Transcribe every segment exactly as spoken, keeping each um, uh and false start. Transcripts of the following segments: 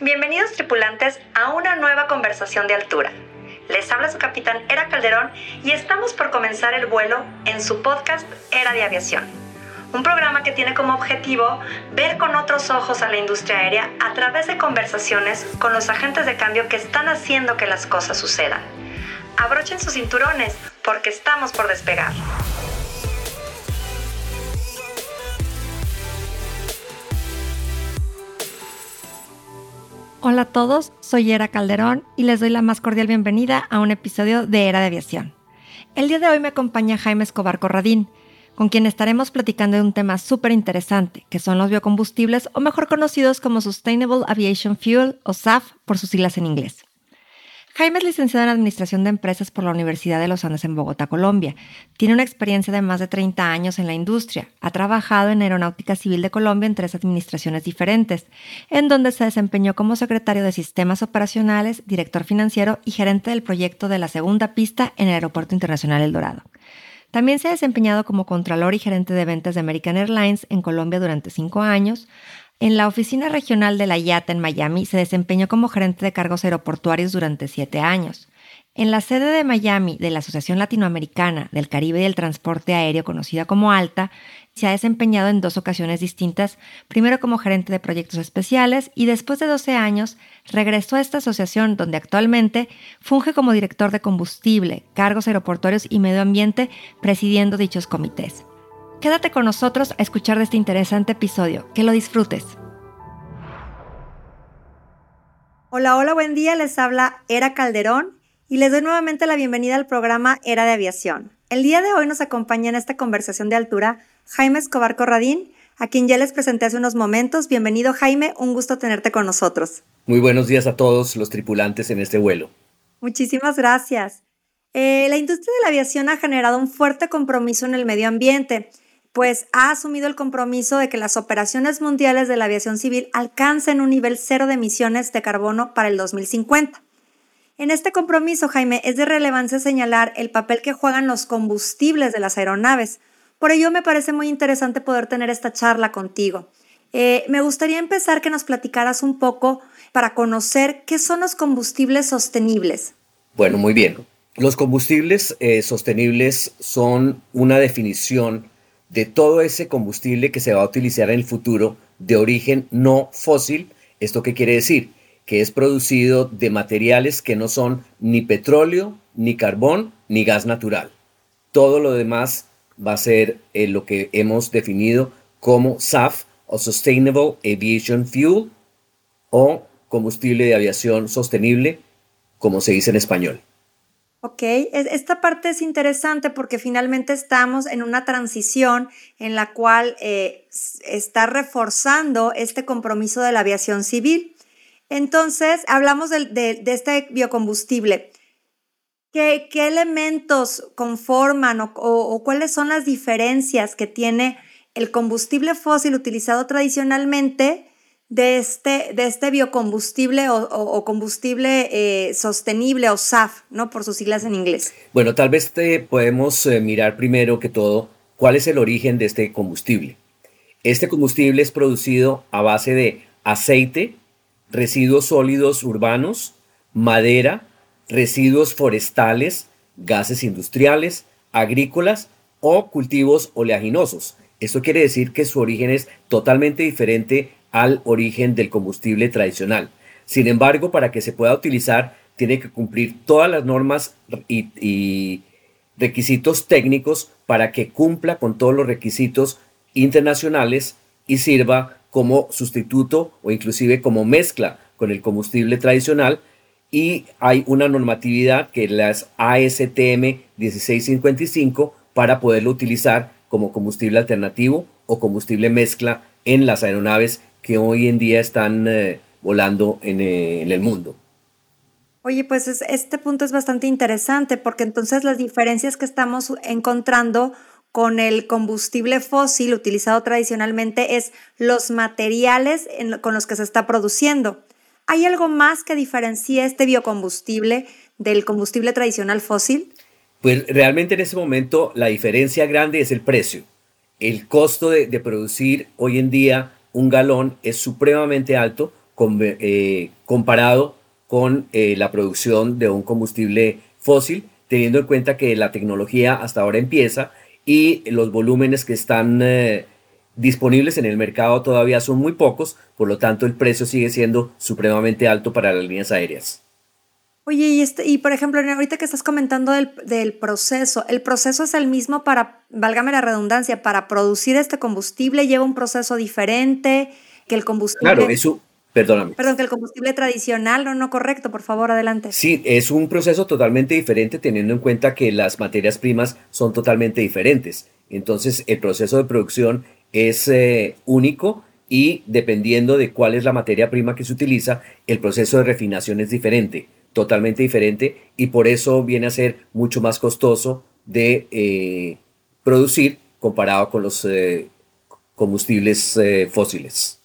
Bienvenidos tripulantes a una nueva conversación de altura. Les habla su capitán Era Calderón y estamos por comenzar el vuelo en su podcast Era de Aviación, un programa que tiene como objetivo ver con otros ojos a la industria aérea a través de conversaciones con los agentes de cambio que están haciendo que las cosas sucedan. Abrochen sus cinturones porque estamos por despegar. Hola a todos, soy Era Calderón y les doy la más cordial bienvenida a un episodio de Era de Aviación. El día de hoy me acompaña Jaime Escobar Corradine, con quien estaremos platicando de un tema súper interesante, que son los biocombustibles o mejor conocidos como Sustainable Aviation Fuel o S A F por sus siglas en inglés. Jaime es licenciado en Administración de Empresas por la Universidad de Los Andes en Bogotá, Colombia. Tiene una experiencia de más de treinta años en la industria. Ha trabajado en Aeronáutica Civil de Colombia en tres administraciones diferentes, en donde se desempeñó como secretario de Sistemas Operacionales, director financiero y gerente del proyecto de la segunda pista en el Aeropuerto Internacional El Dorado. También se ha desempeñado como contralor y gerente de ventas de American Airlines en Colombia durante cinco años. En la oficina regional de la I A T A en Miami se desempeñó como gerente de cargos aeroportuarios durante siete años. En la sede de Miami de la Asociación Latinoamericana del Caribe y del Transporte Aéreo, conocida como ALTA, se ha desempeñado en dos ocasiones distintas, primero como gerente de proyectos especiales y después de doce años regresó a esta asociación donde actualmente funge como director de combustible, cargos aeroportuarios y medio ambiente, presidiendo dichos comités. Quédate con nosotros a escuchar de este interesante episodio. Que lo disfrutes. Hola, hola, buen día. Les habla Era Calderón y les doy nuevamente la bienvenida al programa Era de Aviación. El día de hoy nos acompaña en esta conversación de altura Jaime Escobar Corradine, a quien ya les presenté hace unos momentos. Bienvenido, Jaime. Un gusto tenerte con nosotros. Muy buenos días a todos los tripulantes en este vuelo. Muchísimas gracias. Eh, la industria de la aviación ha generado un fuerte compromiso en el medio ambiente, pues ha asumido el compromiso de que las operaciones mundiales de la aviación civil alcancen un nivel cero de emisiones de carbono para el dos mil cincuenta. En este compromiso, Jaime, es de relevancia señalar el papel que juegan los combustibles de las aeronaves. Por ello, me parece muy interesante poder tener esta charla contigo. Eh, me gustaría empezar que nos platicaras un poco para conocer qué son los combustibles sostenibles. Bueno, muy bien. Los combustibles eh, sostenibles son una definición de todo ese combustible que se va a utilizar en el futuro de origen no fósil. ¿Esto qué quiere decir? Que es producido de materiales que no son ni petróleo, ni carbón, ni gas natural. Todo lo demás va a ser eh, lo que hemos definido como S A F o Sustainable Aviation Fuel o combustible de aviación sostenible, como se dice en español. Ok, esta parte es interesante porque finalmente estamos en una transición en la cual eh, está reforzando este compromiso de la aviación civil. Entonces, hablamos de, de, de este biocombustible. ¿Qué, qué elementos conforman o, o, o cuáles son las diferencias que tiene el combustible fósil utilizado tradicionalmente de este, de este biocombustible o, o, o combustible eh, sostenible o S A F, ¿no? Por sus siglas en inglés? Bueno, tal vez te podemos eh, mirar primero que todo cuál es el origen de este combustible. Este combustible es producido a base de aceite, residuos sólidos urbanos, madera, residuos forestales, gases industriales, agrícolas o cultivos oleaginosos. Esto quiere decir que su origen es totalmente diferente al origen del combustible tradicional. Sin embargo, para que se pueda utilizar, tiene que cumplir todas las normas y, y requisitos técnicos para que cumpla con todos los requisitos internacionales y sirva como sustituto o inclusive como mezcla con el combustible tradicional. Y hay una normatividad que es la A S T M dieciséis cincuenta y cinco para poderlo utilizar como combustible alternativo o combustible mezcla en las aeronaves que hoy en día están eh, volando en, eh, en el mundo. Oye, pues es, este punto es bastante interesante porque entonces las diferencias que estamos encontrando con el combustible fósil utilizado tradicionalmente es los materiales en, con los que se está produciendo. ¿Hay algo más que diferencie este biocombustible del combustible tradicional fósil? Pues realmente en este momento la diferencia grande es el precio. El costo de, de producir hoy en día un galón es supremamente alto con, eh, comparado con eh, la producción de un combustible fósil, teniendo en cuenta que la tecnología hasta ahora empieza y los volúmenes que están eh, disponibles en el mercado todavía son muy pocos, por lo tanto el precio sigue siendo supremamente alto para las líneas aéreas. Oye, y, este, y por ejemplo, ahorita que estás comentando del, del proceso, ¿el proceso es el mismo para, válgame la redundancia, para producir este combustible? ¿Lleva un proceso diferente que el combustible? Claro, eso, perdóname. Perdón, que el combustible tradicional, no, no correcto, por favor, adelante. Sí, es un proceso totalmente diferente teniendo en cuenta que las materias primas son totalmente diferentes. Entonces, el proceso de producción es eh, único y dependiendo de cuál es la materia prima que se utiliza, el proceso de refinación es diferente. totalmente diferente y por eso viene a ser mucho más costoso de eh, producir comparado con los eh, combustibles eh, fósiles.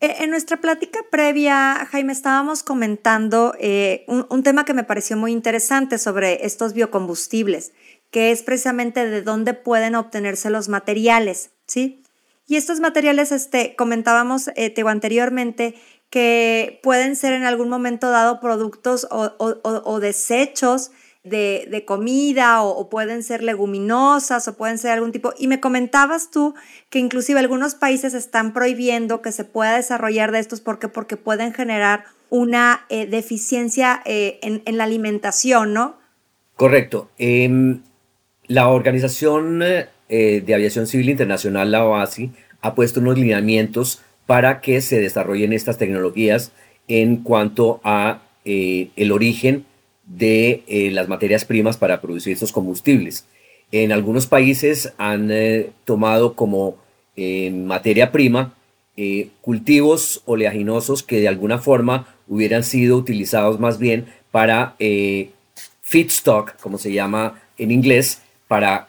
En nuestra plática previa, Jaime, estábamos comentando eh, un, un tema que me pareció muy interesante sobre estos biocombustibles, que es precisamente de dónde pueden obtenerse los materiales, ¿sí? Y estos materiales, este, comentábamos eh, te, anteriormente, que pueden ser en algún momento dado productos o, o, o desechos de, de comida o, o pueden ser leguminosas o pueden ser algún tipo. Y me comentabas tú que inclusive algunos países están prohibiendo que se pueda desarrollar de estos porque, porque pueden generar una eh, deficiencia eh, en, en la alimentación, ¿no? Correcto. Eh, la Organización eh, de Aviación Civil Internacional, la O A C I, ha puesto unos lineamientos para que se desarrollen estas tecnologías en cuanto a eh, el origen de eh, las materias primas para producir estos combustibles. En algunos países han eh, tomado como eh, materia prima eh, cultivos oleaginosos que de alguna forma hubieran sido utilizados más bien para eh, feedstock, como se llama en inglés, para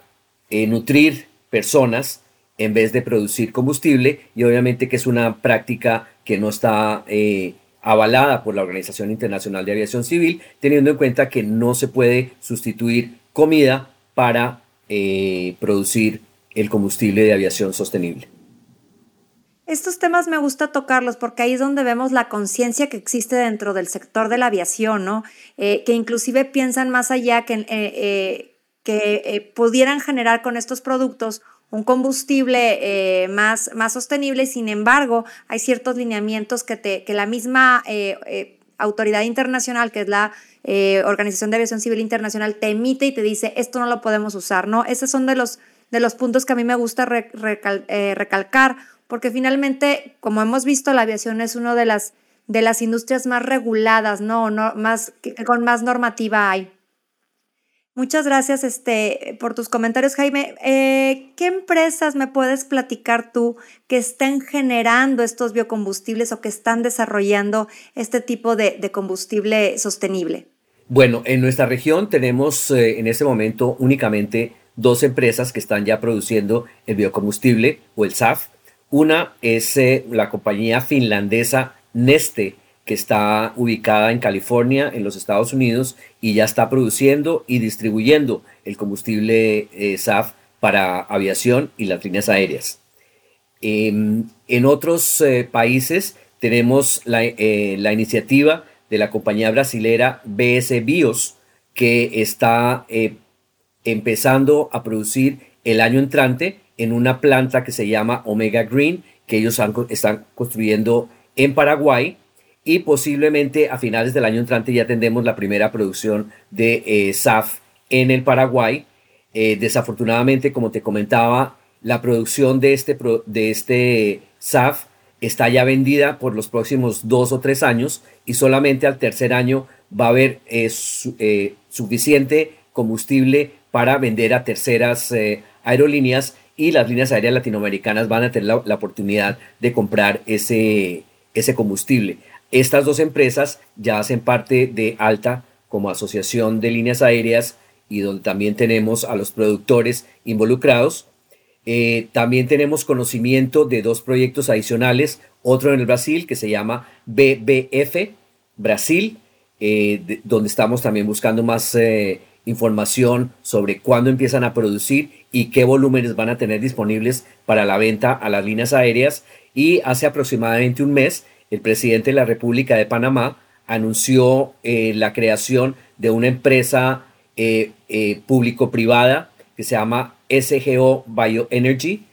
eh, nutrir personas en vez de producir combustible, y obviamente que es una práctica que no está eh, avalada por la Organización Internacional de Aviación Civil, teniendo en cuenta que no se puede sustituir comida para eh, producir el combustible de aviación sostenible. Estos temas me gusta tocarlos porque ahí es donde vemos la conciencia que existe dentro del sector de la aviación, ¿no? Eh, que inclusive piensan más allá que, eh, eh, que eh, pudieran generar con estos productos un combustible eh, más, más sostenible, sin embargo, hay ciertos lineamientos que, te, que la misma eh, eh, autoridad internacional, que es la eh, Organización de Aviación Civil Internacional, te emite y te dice, esto no lo podemos usar, ¿no? Esos son de los, de los puntos que a mí me gusta re, recal, eh, recalcar, porque finalmente, como hemos visto, la aviación es una de las, de las industrias más reguladas, ¿no? no más, con más normativa hay. Muchas gracias este, por tus comentarios, Jaime. Eh, ¿Qué empresas me puedes platicar tú que estén generando estos biocombustibles o que están desarrollando este tipo de, de combustible sostenible? Bueno, en nuestra región tenemos eh, en este momento únicamente dos empresas que están ya produciendo el biocombustible o el S A F. Una es eh, la compañía finlandesa Neste, que está ubicada en California, en los Estados Unidos, y ya está produciendo y distribuyendo el combustible eh, S A F para aviación y las líneas aéreas. Eh, en otros eh, países tenemos la, eh, la iniciativa de la compañía brasilera B S Bios, que está eh, empezando a producir el año entrante en una planta que se llama Omega Green, que ellos han, están construyendo en Paraguay, y posiblemente a finales del año entrante ya tendremos la primera producción de eh, S A F en el Paraguay. Eh, desafortunadamente, como te comentaba, la producción de este, de este S A F está ya vendida por los próximos dos o tres años y solamente al tercer año va a haber eh, su, eh, suficiente combustible para vender a terceras eh, aerolíneas y las líneas aéreas latinoamericanas van a tener la, la oportunidad de comprar ese, ese combustible. Estas dos empresas ya hacen parte de ALTA como Asociación de Líneas Aéreas y donde también tenemos a los productores involucrados. Eh, también tenemos conocimiento de dos proyectos adicionales, otro en el Brasil que se llama B B F Brasil, eh, de, donde estamos también buscando más eh, información sobre cuándo empiezan a producir y qué volúmenes van a tener disponibles para la venta a las líneas aéreas. Y hace aproximadamente un mes el presidente de la República de Panamá anunció eh, la creación de una empresa eh, eh, público-privada que se llama S G O Bioenergy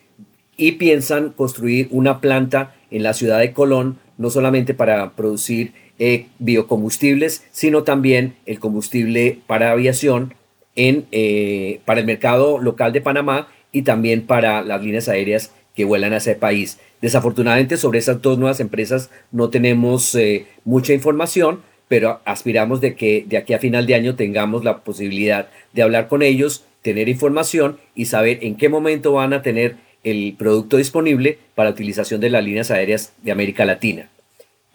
y piensan construir una planta en la ciudad de Colón, no solamente para producir eh, biocombustibles, sino también el combustible para aviación en, eh, para el mercado local de Panamá y también para las líneas aéreas que vuelan hacia el país. Desafortunadamente sobre esas dos nuevas empresas no tenemos eh, mucha información, pero aspiramos de que de aquí a final de año tengamos la posibilidad de hablar con ellos, tener información y saber en qué momento van a tener el producto disponible para utilización de las líneas aéreas de América Latina.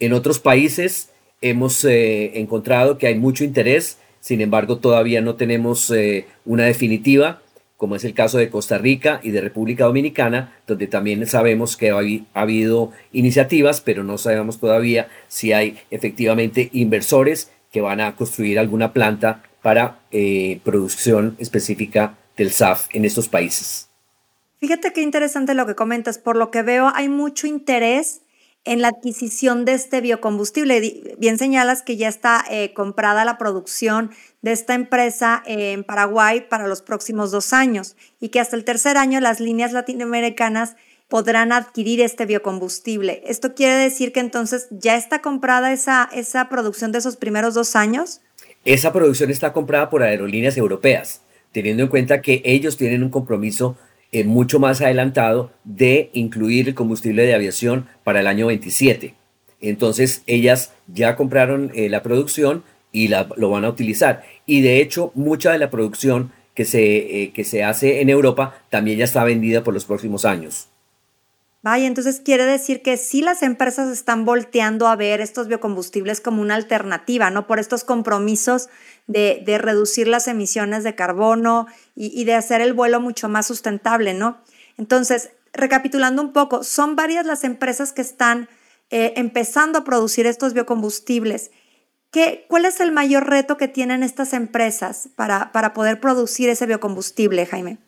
En otros países hemos eh, encontrado que hay mucho interés, sin embargo todavía no tenemos eh, una definitiva, como es el caso de Costa Rica y de República Dominicana, donde también sabemos que ha habido iniciativas, pero no sabemos todavía si hay efectivamente inversores que van a construir alguna planta para eh, producción específica del S A F en estos países. Fíjate qué interesante lo que comentas. Por lo que veo, hay mucho interés en la adquisición de este biocombustible. Bien señalas que ya está eh, comprada la producción de esta empresa eh, en Paraguay para los próximos dos años y que hasta el tercer año las líneas latinoamericanas podrán adquirir este biocombustible. ¿Esto quiere decir que entonces ya está comprada esa, esa producción de esos primeros dos años? Esa producción está comprada por aerolíneas europeas, teniendo en cuenta que ellos tienen un compromiso Eh, mucho más adelantado de incluir el combustible de aviación para el año veintisiete. Entonces ellas ya compraron eh, la producción y la, lo van a utilizar. Y de hecho mucha de la producción que se, eh, que se hace en Europa también ya está vendida por los próximos años. Vaya, entonces quiere decir que sí las empresas están volteando a ver estos biocombustibles como una alternativa, ¿no? Por estos compromisos de, de reducir las emisiones de carbono y, y de hacer el vuelo mucho más sustentable, ¿no? Entonces, recapitulando un poco, son varias las empresas que están eh, empezando a producir estos biocombustibles. ¿Qué, ¿Cuál es el mayor reto que tienen estas empresas para, para poder producir ese biocombustible, Jaime?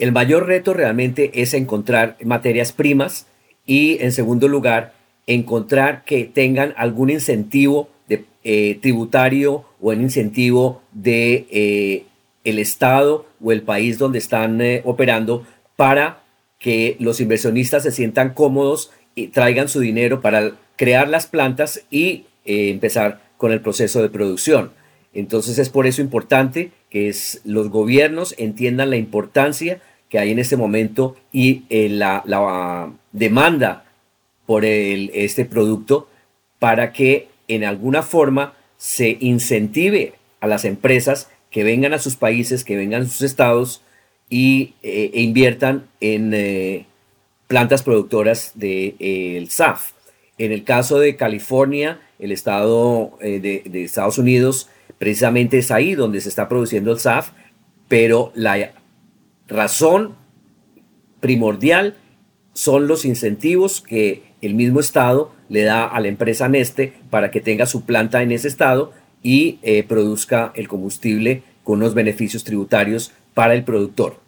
El mayor reto realmente es encontrar materias primas y, en segundo lugar, encontrar que tengan algún incentivo de, eh, tributario o un incentivo de eh, el Estado o el país donde están eh, operando para que los inversionistas se sientan cómodos y traigan su dinero para crear las plantas y eh, empezar con el proceso de producción. Entonces es por eso importante que es, los gobiernos entiendan la importancia que hay en este momento y eh, la, la demanda por el, este producto para que en alguna forma se incentive a las empresas que vengan a sus países, que vengan a sus estados y, eh, e inviertan en eh, plantas productoras del de, eh, S A F. En el caso de California, el estado eh, de, de Estados Unidos, precisamente es ahí donde se está produciendo el S A F, pero la razón primordial son los incentivos que el mismo Estado le da a la empresa Neste para que tenga su planta en ese Estado y eh, produzca el combustible con unos beneficios tributarios para el productor.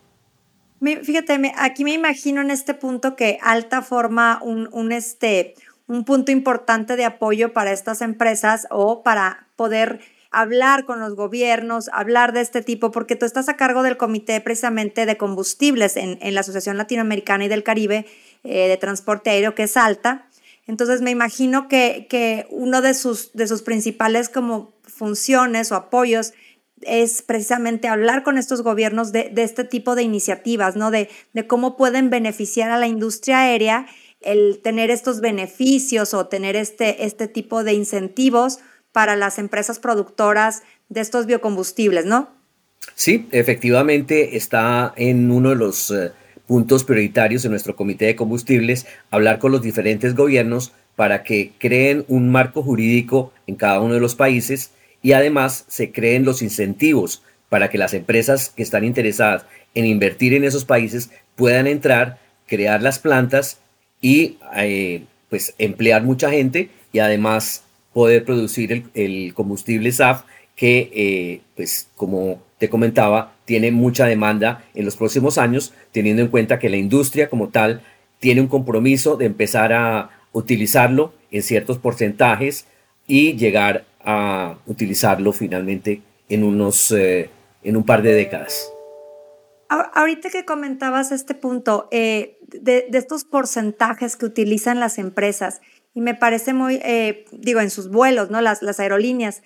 Fíjate, aquí me imagino en este punto que ALTA forma un, un, este, un punto importante de apoyo para estas empresas o para poder hablar con los gobiernos, hablar de este tipo, porque tú estás a cargo del Comité precisamente de Combustibles en, en la Asociación Latinoamericana y del Caribe eh, de Transporte Aéreo, que es ALTA. Entonces me imagino que, que uno de sus, de sus principales como funciones o apoyos es precisamente hablar con estos gobiernos de, de este tipo de iniciativas, ¿no? De, de cómo pueden beneficiar a la industria aérea el tener estos beneficios o tener este, este tipo de incentivos para las empresas productoras de estos biocombustibles, ¿no? Sí, efectivamente está en uno de los eh, puntos prioritarios en nuestro Comité de Combustibles hablar con los diferentes gobiernos para que creen un marco jurídico en cada uno de los países y además se creen los incentivos para que las empresas que están interesadas en invertir en esos países puedan entrar, crear las plantas y eh, pues emplear mucha gente y además poder producir el, el combustible S A F que, eh, pues como te comentaba, tiene mucha demanda en los próximos años, teniendo en cuenta que la industria como tal tiene un compromiso de empezar a utilizarlo en ciertos porcentajes y llegar a utilizarlo finalmente en, unos, eh, en un par de décadas. Ahorita que comentabas este punto eh, de, de estos porcentajes que utilizan las empresas, y me parece muy, eh, digo, en sus vuelos, ¿no? Las, las aerolíneas,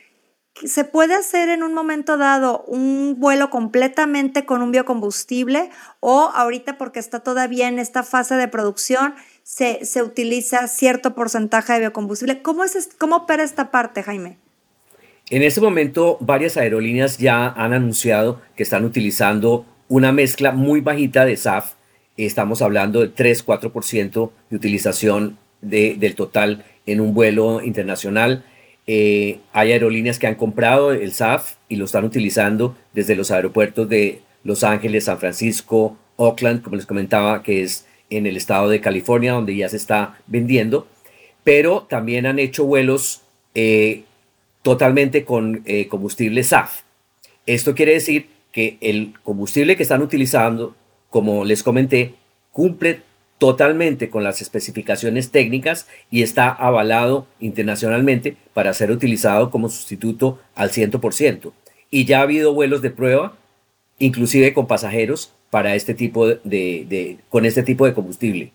¿se puede hacer en un momento dado un vuelo completamente con un biocombustible o ahorita porque está todavía en esta fase de producción se, se utiliza cierto porcentaje de biocombustible? ¿Cómo, es, ¿Cómo opera esta parte, Jaime? En este momento varias aerolíneas ya han anunciado que están utilizando una mezcla muy bajita de S A F. Estamos hablando de tres a cuatro por ciento de utilización de, del total en un vuelo internacional. Eh, hay aerolíneas que han comprado el S A F y lo están utilizando desde los aeropuertos de Los Ángeles, San Francisco, Oakland, como les comentaba, que es en el estado de California, donde ya se está vendiendo. Pero también han hecho vuelos eh, totalmente con eh, combustible S A F. Esto quiere decir que el combustible que están utilizando, como les comenté, cumple totalmente con las especificaciones técnicas y está avalado internacionalmente para ser utilizado como sustituto al cien por ciento. Y ya ha habido vuelos de prueba, inclusive con pasajeros, para este tipo de, de, de, con este tipo de combustible.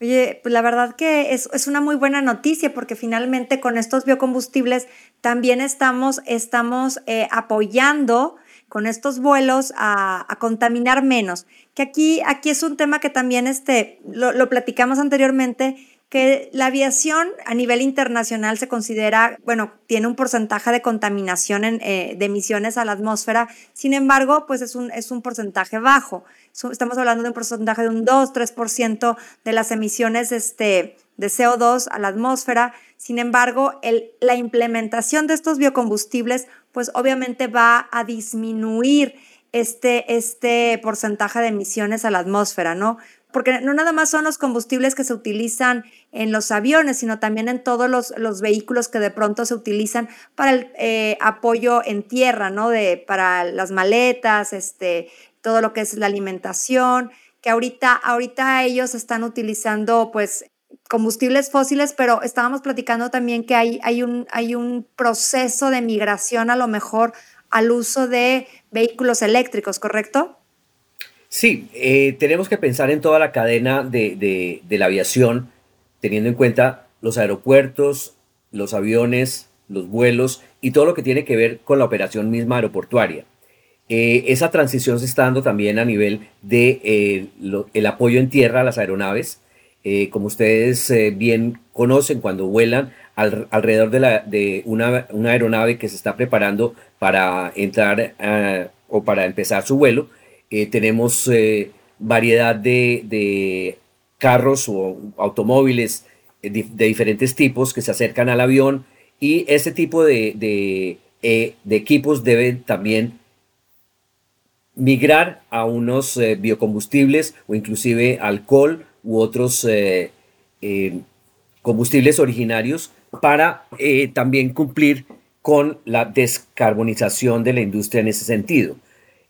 Oye, pues la verdad que es, es una muy buena noticia porque finalmente con estos biocombustibles también estamos, estamos eh, apoyando con estos vuelos a, a contaminar menos. Que aquí, aquí es un tema que también este, lo, lo platicamos anteriormente, que la aviación a nivel internacional se considera, bueno, tiene un porcentaje de contaminación en, eh, de emisiones a la atmósfera, sin embargo, pues es un, es un porcentaje bajo. Estamos hablando de un porcentaje de un dos a tres por ciento de las emisiones este, de C O dos a la atmósfera. Sin embargo, el, la implementación de estos biocombustibles, pues obviamente va a disminuir este, este porcentaje de emisiones a la atmósfera, ¿no? Porque no nada más son los combustibles que se utilizan en los aviones, sino también en todos los, los vehículos que de pronto se utilizan para el eh, apoyo en tierra, ¿no? De, para las maletas, este, todo lo que es la alimentación, que ahorita, ahorita ellos están utilizando pues, combustibles fósiles, pero estábamos platicando también que hay, hay, un, hay un proceso de migración a lo mejor al uso de vehículos eléctricos, ¿correcto? Sí, eh, tenemos que pensar en toda la cadena de, de, de la aviación, teniendo en cuenta los aeropuertos, los aviones, los vuelos y todo lo que tiene que ver con la operación misma aeroportuaria. Eh, esa transición se está dando también a nivel de, eh, lo, el apoyo en tierra a las aeronaves. Eh, como ustedes eh, bien conocen, cuando vuelan al, alrededor de, la, de una, una aeronave que se está preparando para entrar eh, o para empezar su vuelo, Eh, tenemos eh, variedad de, de carros o automóviles de, de diferentes tipos que se acercan al avión y ese tipo de, de, eh, de equipos deben también migrar a unos eh, biocombustibles o inclusive alcohol u otros eh, eh, combustibles originarios para eh, también cumplir con la descarbonización de la industria en ese sentido.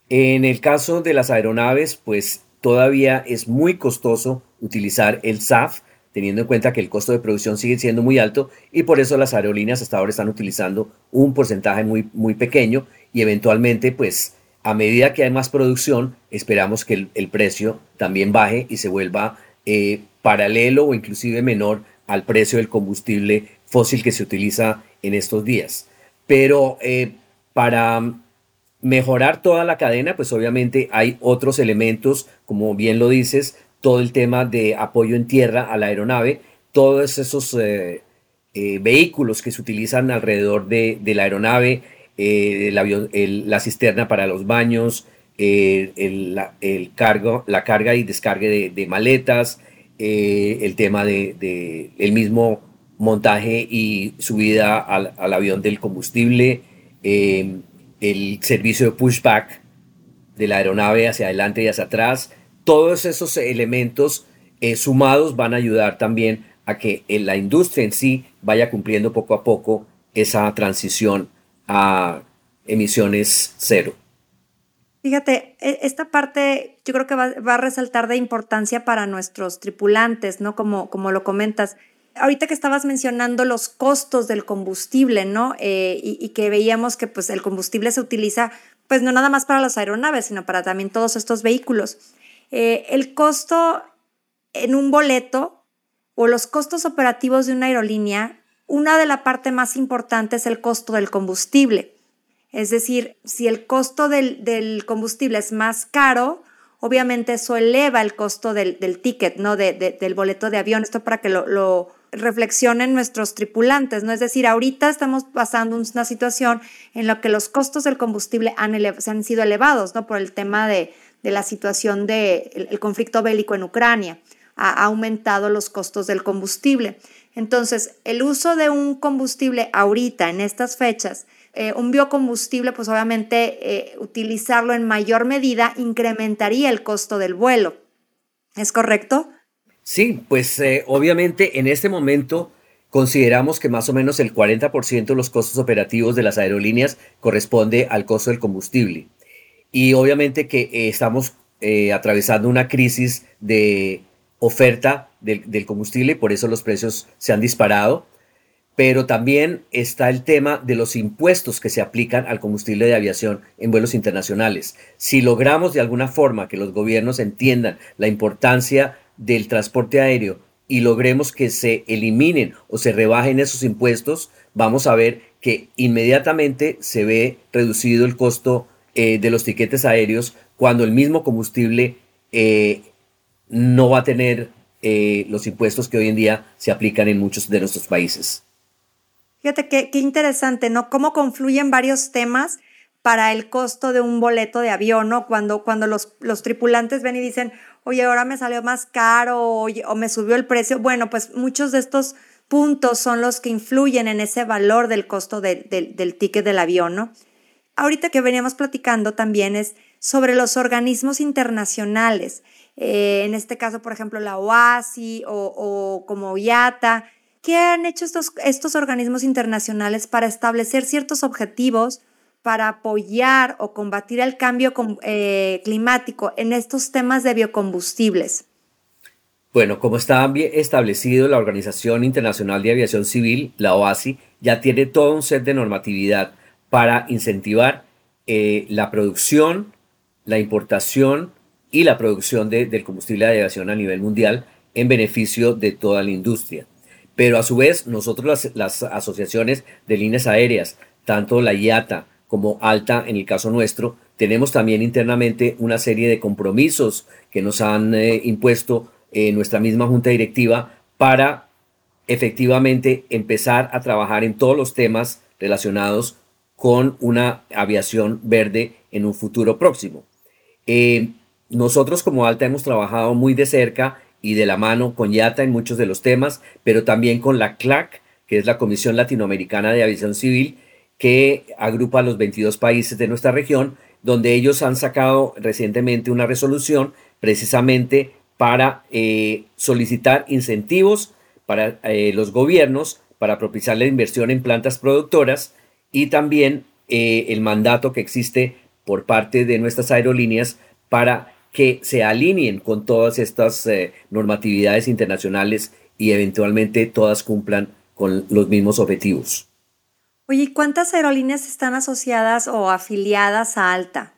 En el caso de las aeronaves, pues todavía es muy costoso utilizar el S A F, teniendo en cuenta que el costo de producción sigue siendo muy alto y por eso las aerolíneas hasta ahora están utilizando un porcentaje muy, muy pequeño y eventualmente, pues a medida que hay más producción, esperamos que el, el precio también baje y se vuelva eh, paralelo o inclusive menor al precio del combustible fósil que se utiliza en estos días. Pero eh, para mejorar toda la cadena, pues obviamente hay otros elementos, como bien lo dices, todo el tema de apoyo en tierra a la aeronave, todos esos eh, eh, vehículos que se utilizan alrededor de, de la aeronave, eh, el avión, el, la cisterna para los baños, eh, el, la, el cargo, la carga y descargue de, de maletas, eh, el tema de, de el mismo montaje y subida al, al avión del combustible, eh, el servicio de pushback de la aeronave hacia adelante y hacia atrás, todos esos elementos eh, sumados van a ayudar también a que la industria en sí vaya cumpliendo poco a poco esa transición a emisiones cero. Fíjate, esta parte yo creo que va, va a resaltar de importancia para nuestros tripulantes, ¿no? Como, como lo comentas, Ahorita que estabas mencionando los costos del combustible, ¿no? Eh, y, y que veíamos que pues, el combustible se utiliza, pues no nada más para las aeronaves, sino para también todos estos vehículos. Eh, el costo en un boleto o los costos operativos de una aerolínea, una de las partes más importantes es el costo del combustible. Es decir, si el costo del, del combustible es más caro, obviamente eso eleva el costo del, del ticket, ¿no? De, de, del boleto de avión. Esto para que lo, lo reflexionen nuestros tripulantes, ¿no? Es decir, ahorita estamos pasando una situación en la que los costos del combustible han, elev- se han sido elevados, ¿no? Por el tema de, de la situación del de conflicto bélico en Ucrania. Ha aumentado los costos del combustible. Entonces, el uso de un combustible ahorita, en estas fechas, eh, un biocombustible, pues obviamente eh, utilizarlo en mayor medida incrementaría el costo del vuelo. ¿Es correcto? Sí, pues eh, obviamente en este momento consideramos que más o menos el cuarenta por ciento de los costos operativos de las aerolíneas corresponde al costo del combustible. Y obviamente que eh, estamos eh, atravesando una crisis de oferta del, del combustible, por eso los precios se han disparado, pero también está el tema de los impuestos que se aplican al combustible de aviación en vuelos internacionales. Si logramos de alguna forma que los gobiernos entiendan la importancia del transporte aéreo y logremos que se eliminen o se rebajen esos impuestos, vamos a ver que inmediatamente se ve reducido el costo eh, de los tiquetes aéreos cuando el mismo combustible eh, no va a tener eh, los impuestos que hoy en día se aplican en muchos de nuestros países. Fíjate qué, qué interesante, ¿no? Cómo confluyen varios temas para el costo de un boleto de avión, ¿no? Cuando, cuando los, los tripulantes ven y dicen, oye, ahora me salió más caro o, o me subió el precio. Bueno, pues muchos de estos puntos son los que influyen en ese valor del costo de, de, del ticket del avión, ¿no? Ahorita que veníamos platicando también es sobre los organismos internacionales. Eh, en este caso, por ejemplo, la O A C I o, o como I A T A. ¿Qué han hecho estos, estos organismos internacionales para establecer ciertos objetivos para apoyar o combatir el cambio eh, climático en estos temas de biocombustibles? Bueno, como está establecido, la Organización Internacional de Aviación Civil, la O A C I, ya tiene todo un set de normatividad para incentivar eh, la producción, la importación y la producción de, del combustible de aviación a nivel mundial en beneficio de toda la industria. Pero a su vez, nosotros las, las asociaciones de líneas aéreas, tanto la I A T A como ALTA, en el caso nuestro, tenemos también internamente una serie de compromisos que nos han eh, impuesto eh, nuestra misma junta directiva para efectivamente empezar a trabajar en todos los temas relacionados con una aviación verde en un futuro próximo. Eh, Nosotros como ALTA hemos trabajado muy de cerca y de la mano con I A T A en muchos de los temas, pero también con la C L A C, que es la Comisión Latinoamericana de Aviación Civil, que agrupa a los veintidós países de nuestra región, donde ellos han sacado recientemente una resolución precisamente para eh, solicitar incentivos para eh, los gobiernos, para propiciar la inversión en plantas productoras y también eh, el mandato que existe por parte de nuestras aerolíneas para que se alineen con todas estas eh, normatividades internacionales y eventualmente todas cumplan con los mismos objetivos. Oye, ¿cuántas aerolíneas están asociadas o afiliadas a ALTA?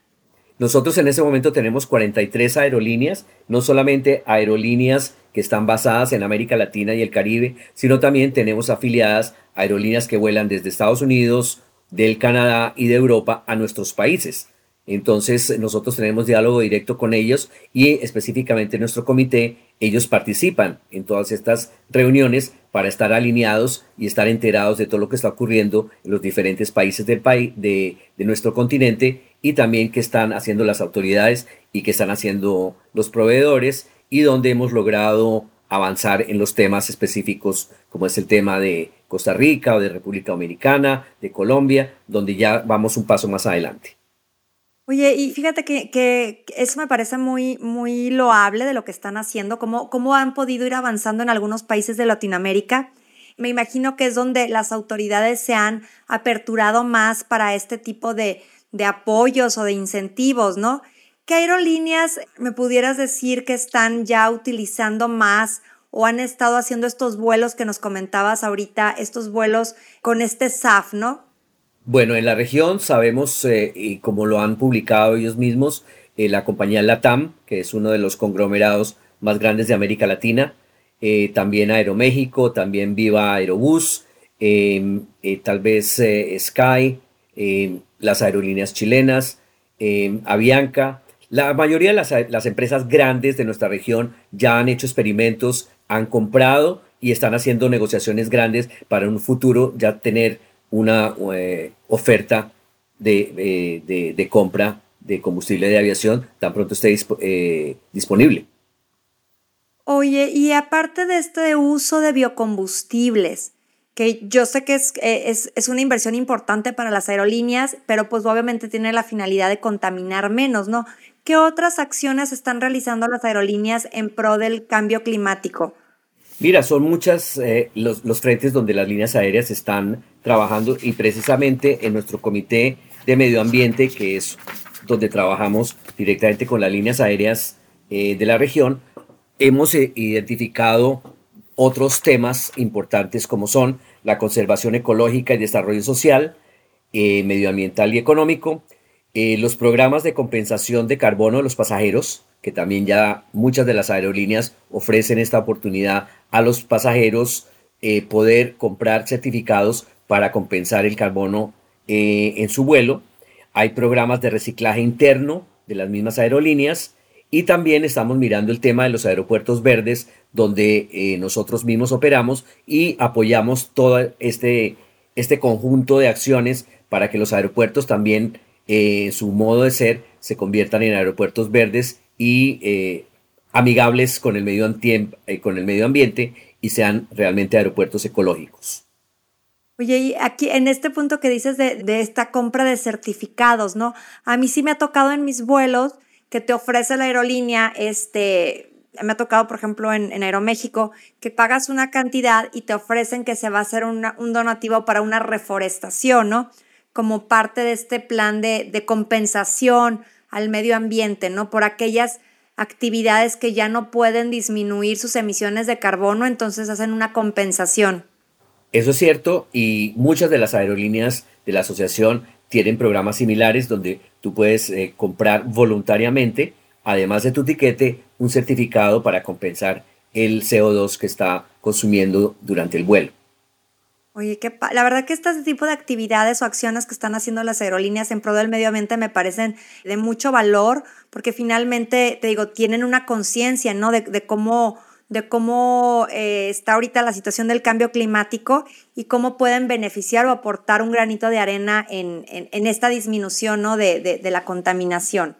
Nosotros en este momento tenemos cuarenta y tres aerolíneas, no solamente aerolíneas que están basadas en América Latina y el Caribe, sino también tenemos afiliadas aerolíneas que vuelan desde Estados Unidos, del Canadá y de Europa a nuestros países. Entonces nosotros tenemos diálogo directo con ellos y específicamente en nuestro comité ellos participan en todas estas reuniones para estar alineados y estar enterados de todo lo que está ocurriendo en los diferentes países del país, de, de nuestro continente y también qué están haciendo las autoridades y qué están haciendo los proveedores y dónde hemos logrado avanzar en los temas específicos como es el tema de Costa Rica o de República Dominicana, de Colombia, donde ya vamos un paso más adelante. Oye, y fíjate que, que eso me parece muy, muy loable de lo que están haciendo, cómo, cómo han podido ir avanzando en algunos países de Latinoamérica. Me imagino que es donde las autoridades se han aperturado más para este tipo de, de apoyos o de incentivos, ¿no? ¿Qué aerolíneas me pudieras decir que están ya utilizando más o han estado haciendo estos vuelos que nos comentabas ahorita, estos vuelos con este S A F, ¿no? Bueno, en la región sabemos, eh, y como lo han publicado ellos mismos, eh, la compañía LATAM, que es uno de los conglomerados más grandes de América Latina, eh, también Aeroméxico, también Viva Aerobus, eh, eh, tal vez eh, Sky, eh, las aerolíneas chilenas, eh, Avianca. La mayoría de las, las empresas grandes de nuestra región ya han hecho experimentos, han comprado y están haciendo negociaciones grandes para en un futuro ya tener una eh, oferta de, eh, de, de compra de combustible de aviación tan pronto esté disp- eh, disponible. Oye, y aparte de este uso de biocombustibles, que yo sé que es, eh, es, es una inversión importante para las aerolíneas, pero pues obviamente tiene la finalidad de contaminar menos, ¿no? ¿Qué otras acciones están realizando las aerolíneas en pro del cambio climático? Mira, son muchas eh, los, los frentes donde las líneas aéreas están trabajando, y precisamente en nuestro Comité de Medio Ambiente, que es donde trabajamos directamente con las líneas aéreas eh, de la región, hemos eh, identificado otros temas importantes como son la conservación ecológica y desarrollo social, eh, medioambiental y económico, eh, los programas de compensación de carbono de los pasajeros, que también ya muchas de las aerolíneas ofrecen esta oportunidad a los pasajeros eh, poder comprar certificados para compensar el carbono eh, en su vuelo. Hay programas de reciclaje interno de las mismas aerolíneas, y también estamos mirando el tema de los aeropuertos verdes, donde eh, nosotros mismos operamos y apoyamos todo este, este conjunto de acciones para que los aeropuertos también, eh, en su modo de ser, se conviertan en aeropuertos verdes y eh, amigables con el, medio antiem- eh, con el medio ambiente, y sean realmente aeropuertos ecológicos. Oye, y aquí en este punto que dices de, de esta compra de certificados, ¿no? A mí sí me ha tocado en mis vuelos que te ofrece la aerolínea, este, me ha tocado, por ejemplo, en, en Aeroméxico, que pagas una cantidad y te ofrecen que se va a hacer una, un donativo para una reforestación, ¿no? Como parte de este plan de, de compensación al medio ambiente, ¿no? Por aquellas actividades que ya no pueden disminuir sus emisiones de carbono, entonces hacen una compensación. Eso es cierto, y muchas de las aerolíneas de la asociación tienen programas similares donde tú puedes eh, comprar voluntariamente, además de tu tiquete, un certificado para compensar el C O dos que está consumiendo durante el vuelo. Oye, qué pa- la verdad que este tipo de actividades o acciones que están haciendo las aerolíneas en pro del medio ambiente me parecen de mucho valor, porque finalmente, te digo, tienen una conciencia, ¿no?, de, de cómo... de cómo eh, está ahorita la situación del cambio climático y cómo pueden beneficiar o aportar un granito de arena en, en, en esta disminución, ¿no?, de, de, de la contaminación.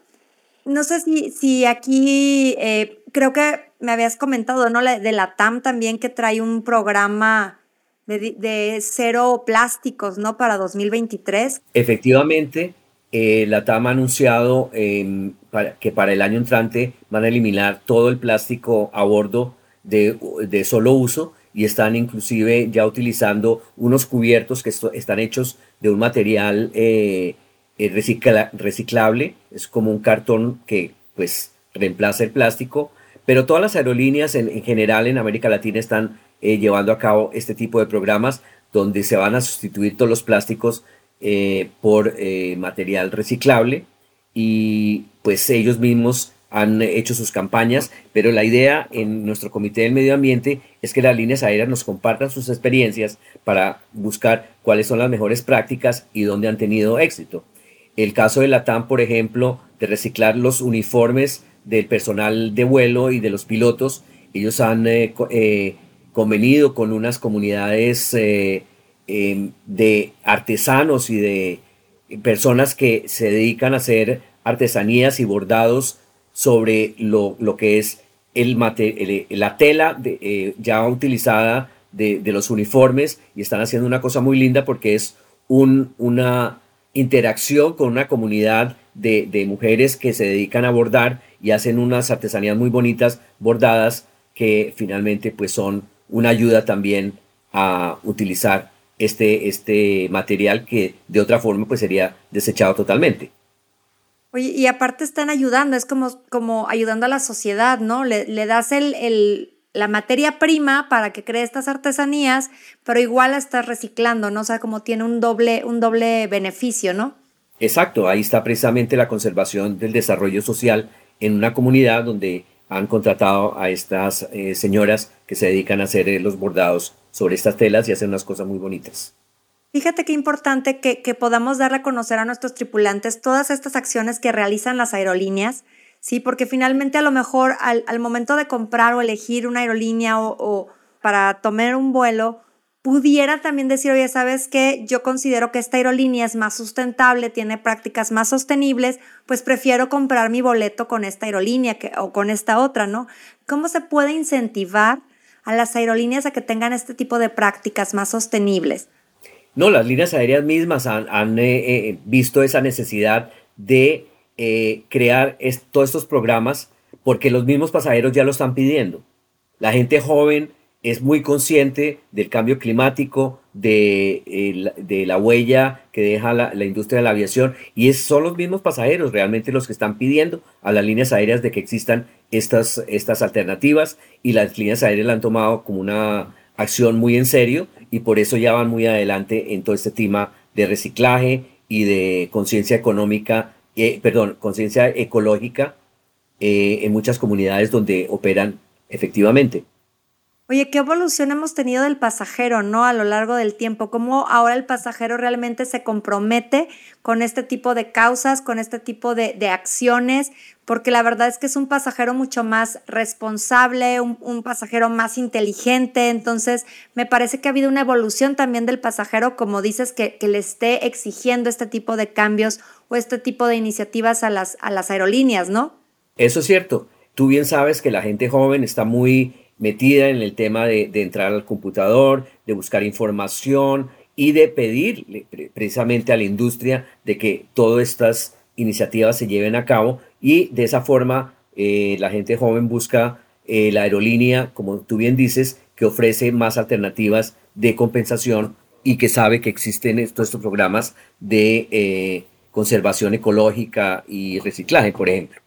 No sé si, si aquí, eh, creo que me habías comentado, ¿no?, de la T A M también, que trae un programa de, de cero plásticos, ¿no?, para dos mil veintitrés. Efectivamente, eh, la T A M ha anunciado eh, para, que para el año entrante van a eliminar todo el plástico a bordo De, de solo uso, y están inclusive ya utilizando unos cubiertos que esto, están hechos de un material eh, recicla, reciclable, es como un cartón que pues reemplaza el plástico, pero todas las aerolíneas en, en general en América Latina están eh, llevando a cabo este tipo de programas donde se van a sustituir todos los plásticos eh, por eh, material reciclable, y pues ellos mismos han hecho sus campañas, pero la idea en nuestro Comité del Medio Ambiente es que las líneas aéreas nos compartan sus experiencias para buscar cuáles son las mejores prácticas y dónde han tenido éxito. El caso de LATAM, por ejemplo, de reciclar los uniformes del personal de vuelo y de los pilotos, ellos han eh, eh, convenido con unas comunidades eh, eh, de artesanos y de personas que se dedican a hacer artesanías y bordados sobre lo, lo que es el mate, el, la tela de, eh, ya utilizada de, de los uniformes, y están haciendo una cosa muy linda porque es un, una interacción con una comunidad de, de mujeres que se dedican a bordar y hacen unas artesanías muy bonitas bordadas que finalmente pues son una ayuda también a utilizar este, este material que de otra forma pues sería desechado totalmente. Oye, y aparte están ayudando, es como, como ayudando a la sociedad, ¿no? Le, le das el, el, la materia prima para que cree estas artesanías, pero igual la estás reciclando, ¿no? O sea, como tiene un doble, un doble beneficio, ¿no? Exacto, ahí está precisamente la conservación del desarrollo social en una comunidad donde han contratado a estas eh, señoras que se dedican a hacer eh, los bordados sobre estas telas y hacen unas cosas muy bonitas. Fíjate qué importante que, que podamos dar a conocer a nuestros tripulantes todas estas acciones que realizan las aerolíneas, sí, porque finalmente a lo mejor al, al momento de comprar o elegir una aerolínea o, o para tomar un vuelo, pudiera también decir, oye, ¿sabes qué? Yo considero que esta aerolínea es más sustentable, tiene prácticas más sostenibles, pues prefiero comprar mi boleto con esta aerolínea que, o con esta otra, ¿no? ¿Cómo se puede incentivar a las aerolíneas a que tengan este tipo de prácticas más sostenibles? No, las líneas aéreas mismas han, han eh, eh, visto esa necesidad de Eh, crear est- todos estos programas porque los mismos pasajeros ya lo están pidiendo. La gente joven es muy consciente del cambio climático, de, eh, la, de la huella que deja la, la industria de la aviación, y es, son los mismos pasajeros realmente los que están pidiendo a las líneas aéreas de que existan estas, estas alternativas, y las líneas aéreas la han tomado como una acción muy en serio y por eso ya van muy adelante en todo este tema de reciclaje y de conciencia económica Eh, perdón, conciencia ecológica eh, en muchas comunidades donde operan efectivamente. Oye, qué evolución hemos tenido del pasajero, ¿no? A lo largo del tiempo, cómo ahora el pasajero realmente se compromete con este tipo de causas, con este tipo de, de acciones, porque la verdad es que es un pasajero mucho más responsable, un, un pasajero más inteligente. Entonces, me parece que ha habido una evolución también del pasajero, como dices, que, que le esté exigiendo este tipo de cambios o este tipo de iniciativas a las, a las aerolíneas, ¿no? Eso es cierto. Tú bien sabes que la gente joven está muy metida en el tema de, de entrar al computador, de buscar información y de pedirle precisamente a la industria de que todas estas iniciativas se lleven a cabo, y de esa forma eh, la gente joven busca eh, la aerolínea, como tú bien dices, que ofrece más alternativas de compensación y que sabe que existen estos, estos programas de eh, conservación ecológica y reciclaje, por ejemplo.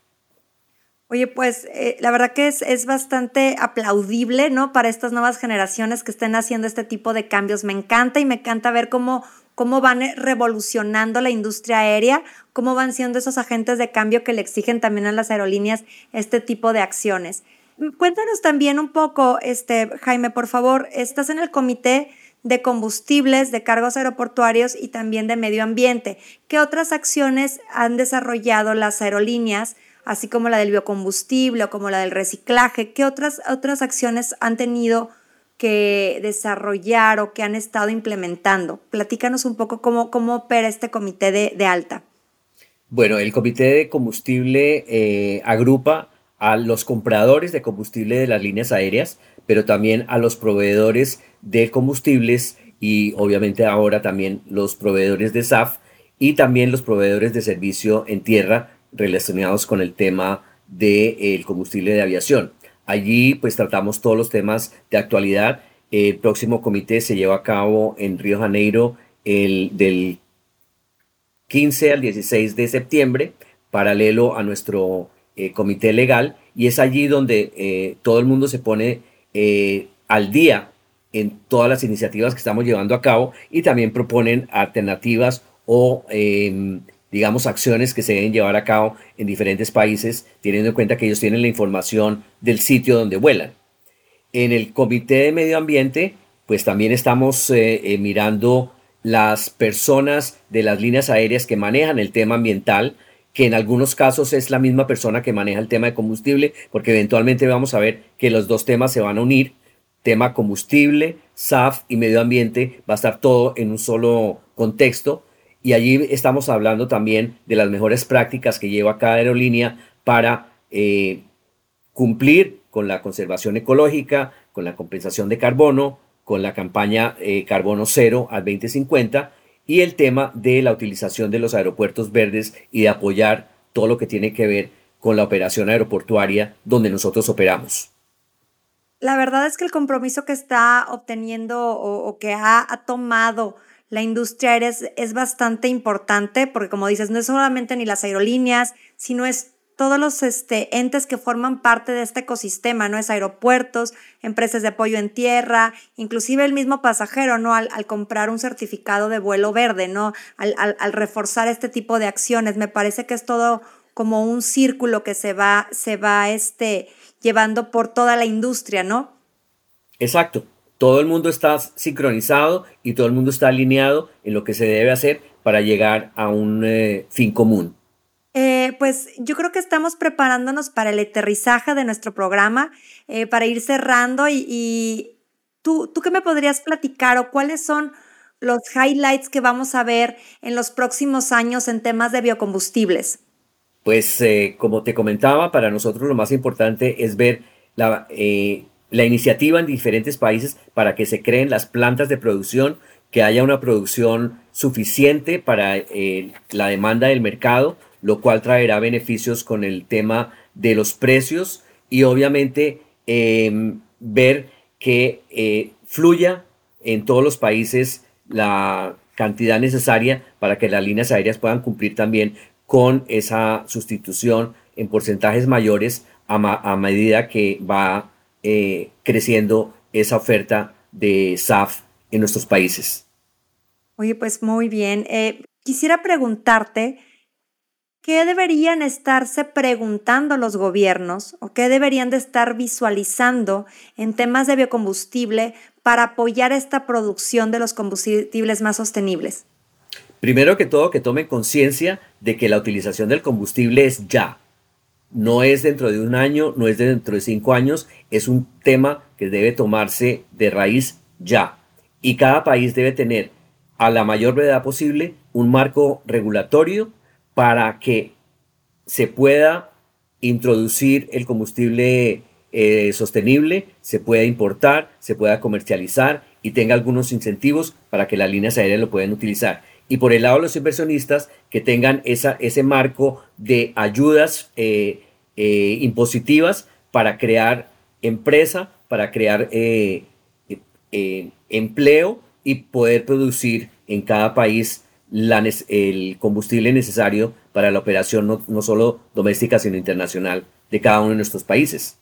Oye, pues eh, la verdad que es, es bastante aplaudible, ¿no? Para estas nuevas generaciones que estén haciendo este tipo de cambios. Me encanta y me encanta ver cómo, cómo van revolucionando la industria aérea, cómo van siendo esos agentes de cambio que le exigen también a las aerolíneas este tipo de acciones. Cuéntanos también un poco, este, Jaime, por favor, estás en el Comité de Combustibles, de Cargos Aeroportuarios y también de Medio Ambiente. ¿Qué otras acciones han desarrollado las aerolíneas, así como la del biocombustible o como la del reciclaje? ¿Qué otras, otras acciones han tenido que desarrollar o que han estado implementando? Platícanos un poco cómo, cómo opera este comité de, de ALTA. Bueno, el comité de combustible eh, agrupa a los compradores de combustible de las líneas aéreas, pero también a los proveedores de combustibles y obviamente ahora también los proveedores de S A F y también los proveedores de servicio en tierra relacionados con el tema del eh, combustible de aviación. Allí pues tratamos todos los temas de actualidad. El próximo comité se lleva a cabo en Río Janeiro el, del quince al dieciséis de septiembre, paralelo a nuestro eh, comité legal, y es allí donde eh, todo el mundo se pone eh, al día en todas las iniciativas que estamos llevando a cabo y también proponen alternativas o eh, digamos, acciones que se deben llevar a cabo en diferentes países, teniendo en cuenta que ellos tienen la información del sitio donde vuelan. En el Comité de Medio Ambiente, pues también estamos eh, eh, mirando las personas de las líneas aéreas que manejan el tema ambiental, que en algunos casos es la misma persona que maneja el tema de combustible, porque eventualmente vamos a ver que los dos temas se van a unir. Tema combustible, S A F y medio ambiente, va a estar todo en un solo contexto. Y allí estamos hablando también de las mejores prácticas que lleva cada aerolínea para eh, cumplir con la conservación ecológica, con la compensación de carbono, con la campaña eh, carbono cero al veinte cincuenta y el tema de la utilización de los aeropuertos verdes y de apoyar todo lo que tiene que ver con la operación aeroportuaria donde nosotros operamos. La verdad es que el compromiso que está obteniendo o, o que ha, ha tomado la industria aérea es, es bastante importante porque, como dices, no es solamente ni las aerolíneas, sino es todos los este, entes que forman parte de este ecosistema, ¿no? Es aeropuertos, empresas de apoyo en tierra, inclusive el mismo pasajero, ¿no? Al, al comprar un certificado de vuelo verde, ¿no? Al, al, al reforzar este tipo de acciones. Me parece que es todo como un círculo que se va, se va este, llevando por toda la industria, ¿no? Exacto. Todo el mundo está sincronizado y todo el mundo está alineado en lo que se debe hacer para llegar a un eh, fin común. Eh, pues yo creo que estamos preparándonos para el aterrizaje de nuestro programa, eh, para ir cerrando. Y, y ¿tú, ¿tú qué me podrías platicar o cuáles son los highlights que vamos a ver en los próximos años en temas de biocombustibles? Pues eh, como te comentaba, para nosotros lo más importante es ver la, eh, la iniciativa en diferentes países para que se creen las plantas de producción, que haya una producción suficiente para eh, la demanda del mercado, lo cual traerá beneficios con el tema de los precios y obviamente eh, ver que eh, fluya en todos los países la cantidad necesaria para que las líneas aéreas puedan cumplir también con esa sustitución en porcentajes mayores a, ma- a medida que va eh, creciendo esa oferta de S A F en nuestros países. Oye, pues muy bien. Eh, quisiera preguntarte, ¿qué deberían estarse preguntando los gobiernos o qué deberían de estar visualizando en temas de biocombustible para apoyar esta producción de los combustibles más sostenibles? Primero que todo, que tomen conciencia de que la utilización del combustible es ya. No es dentro de un año, no es dentro de cinco años, es un tema que debe tomarse de raíz ya. Y cada país debe tener a la mayor brevedad posible un marco regulatorio para que se pueda introducir el combustible eh, sostenible, se pueda importar, se pueda comercializar y tenga algunos incentivos para que las líneas aéreas lo puedan utilizar. Y por el lado de los inversionistas, que tengan esa, ese marco de ayudas eh, eh, impositivas para crear empresa, para crear eh, eh, empleo y poder producir en cada país La, el combustible necesario para la operación no, no solo doméstica sino internacional de cada uno de nuestros países.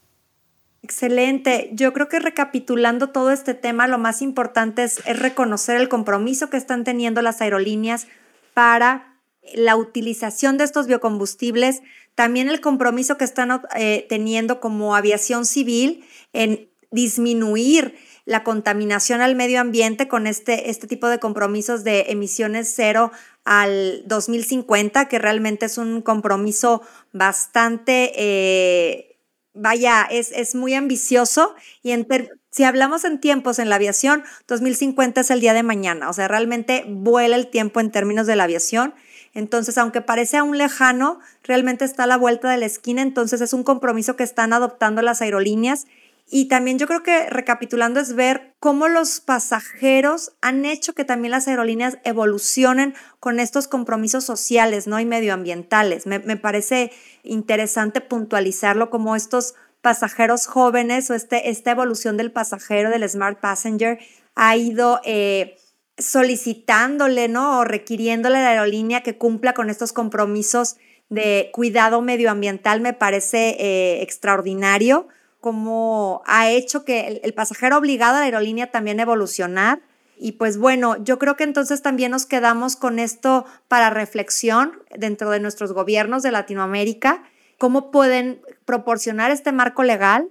Excelente. Yo creo que recapitulando todo este tema, lo más importante es, es reconocer el compromiso que están teniendo las aerolíneas para la utilización de estos biocombustibles, también el compromiso que están eh, teniendo como aviación civil en disminuir la contaminación al medio ambiente con este, este tipo de compromisos de emisiones cero al dos mil cincuenta, que realmente es un compromiso bastante, eh, vaya, es, es muy ambicioso. Y en ter- si hablamos en tiempos en la aviación, dos mil cincuenta es el día de mañana, o sea, realmente vuela el tiempo en términos de la aviación. Entonces, aunque parece aún lejano, realmente está a la vuelta de la esquina, entonces es un compromiso que están adoptando las aerolíneas. Y también yo creo que, recapitulando, es ver cómo los pasajeros han hecho que también las aerolíneas evolucionen con estos compromisos sociales, ¿no? Y medioambientales. Me, me parece interesante puntualizarlo, como estos pasajeros jóvenes o este, esta evolución del pasajero, del smart passenger, ha ido eh, solicitándole, ¿no? O requiriéndole a la aerolínea que cumpla con estos compromisos de cuidado medioambiental. Me parece eh, extraordinario cómo ha hecho que el, el pasajero obligado a la aerolínea también evolucionar. Y pues bueno, yo creo que entonces también nos quedamos con esto para reflexión dentro de nuestros gobiernos de Latinoamérica, cómo pueden proporcionar este marco legal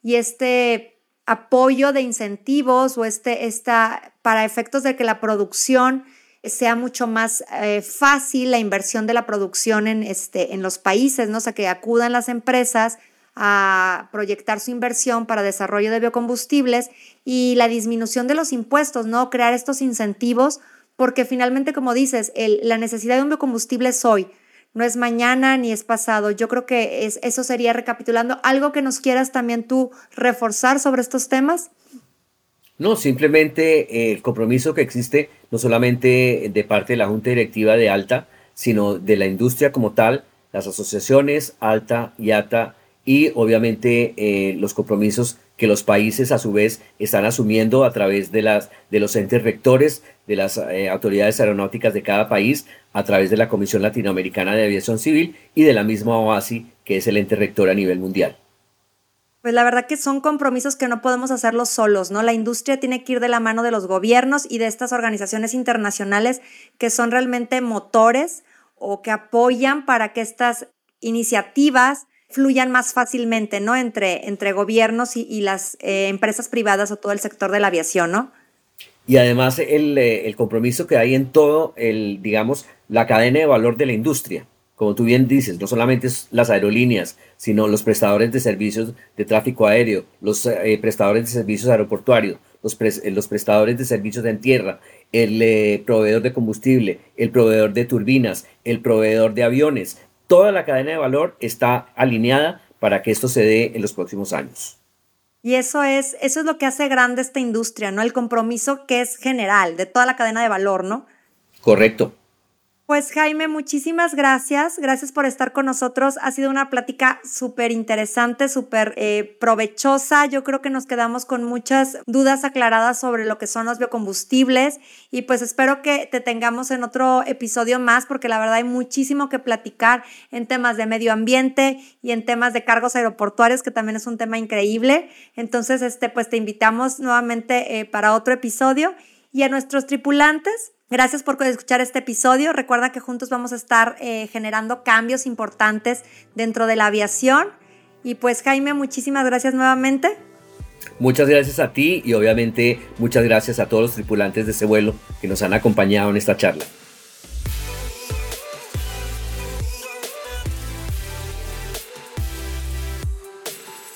y este apoyo de incentivos o este, esta, para efectos de que la producción sea mucho más eh, fácil, la inversión de la producción en, este, en los países, ¿no? O sea, que acudan las empresas a proyectar su inversión para desarrollo de biocombustibles y la disminución de los impuestos, ¿no? Crear estos incentivos, porque finalmente, como dices, el, la necesidad de un biocombustible es hoy, no es mañana ni es pasado. Yo creo que es, eso sería, recapitulando, algo que nos quieras también tú reforzar sobre estos temas. No, simplemente eh, el compromiso que existe no solamente de parte de la Junta Directiva de ALTA, sino de la industria como tal, las asociaciones ALTA, IATA, y obviamente eh, los compromisos que los países a su vez están asumiendo a través de, las, de los entes rectores, de las eh, autoridades aeronáuticas de cada país, a través de la Comisión Latinoamericana de Aviación Civil y de la misma O A C I que es el ente rector a nivel mundial. Pues la verdad que son compromisos que no podemos hacerlos solos, ¿no? La industria tiene que ir de la mano de los gobiernos y de estas organizaciones internacionales que son realmente motores o que apoyan para que estas iniciativas fluyan más fácilmente, ¿no? Entre, entre gobiernos y, y las eh, empresas privadas o todo el sector de la aviación, ¿no? Y además el, el compromiso que hay en todo el, digamos, la cadena de valor de la industria. Como tú bien dices, no solamente las aerolíneas, sino los prestadores de servicios de tráfico aéreo, los eh, prestadores de servicios aeroportuarios, los, pre- los prestadores de servicios en tierra, el eh, proveedor de combustible, el proveedor de turbinas, el proveedor de aviones. Toda la cadena de valor está alineada para que esto se dé en los próximos años. Y eso es, eso es lo que hace grande esta industria, ¿no? El compromiso que es general de toda la cadena de valor, ¿no? Correcto. Pues Jaime, muchísimas gracias, gracias por estar con nosotros, ha sido una plática súper interesante, súper eh, provechosa, yo creo que nos quedamos con muchas dudas aclaradas sobre lo que son los biocombustibles y pues espero que te tengamos en otro episodio más porque la verdad hay muchísimo que platicar en temas de medio ambiente y en temas de cargos aeroportuarios que también es un tema increíble, entonces este, pues te invitamos nuevamente eh, para otro episodio y a nuestros tripulantes. Gracias por escuchar este episodio. Recuerda que juntos vamos a estar eh, generando cambios importantes dentro de la aviación. Y pues Jaime, muchísimas gracias nuevamente. Muchas gracias a ti y obviamente muchas gracias a todos los tripulantes de este vuelo que nos han acompañado en esta charla.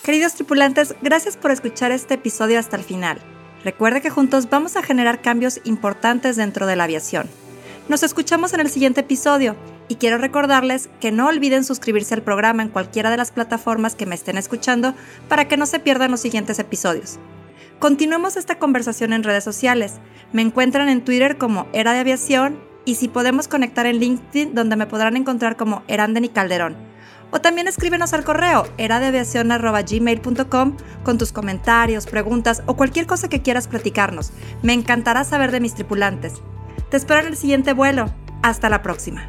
Queridos tripulantes, gracias por escuchar este episodio hasta el final. Recuerda que juntos vamos a generar cambios importantes dentro de la aviación. Nos escuchamos en el siguiente episodio y quiero recordarles que no olviden suscribirse al programa en cualquiera de las plataformas que me estén escuchando para que no se pierdan los siguientes episodios. Continuemos esta conversación en redes sociales. Me encuentran en Twitter como Era de Aviación y si podemos conectar en LinkedIn donde me podrán encontrar como Erándeni Calderón. O también escríbenos al correo era de aviación arroba gmail punto com con tus comentarios, preguntas o cualquier cosa que quieras platicarnos. Me encantará saber de mis tripulantes. Te espero en el siguiente vuelo. Hasta la próxima.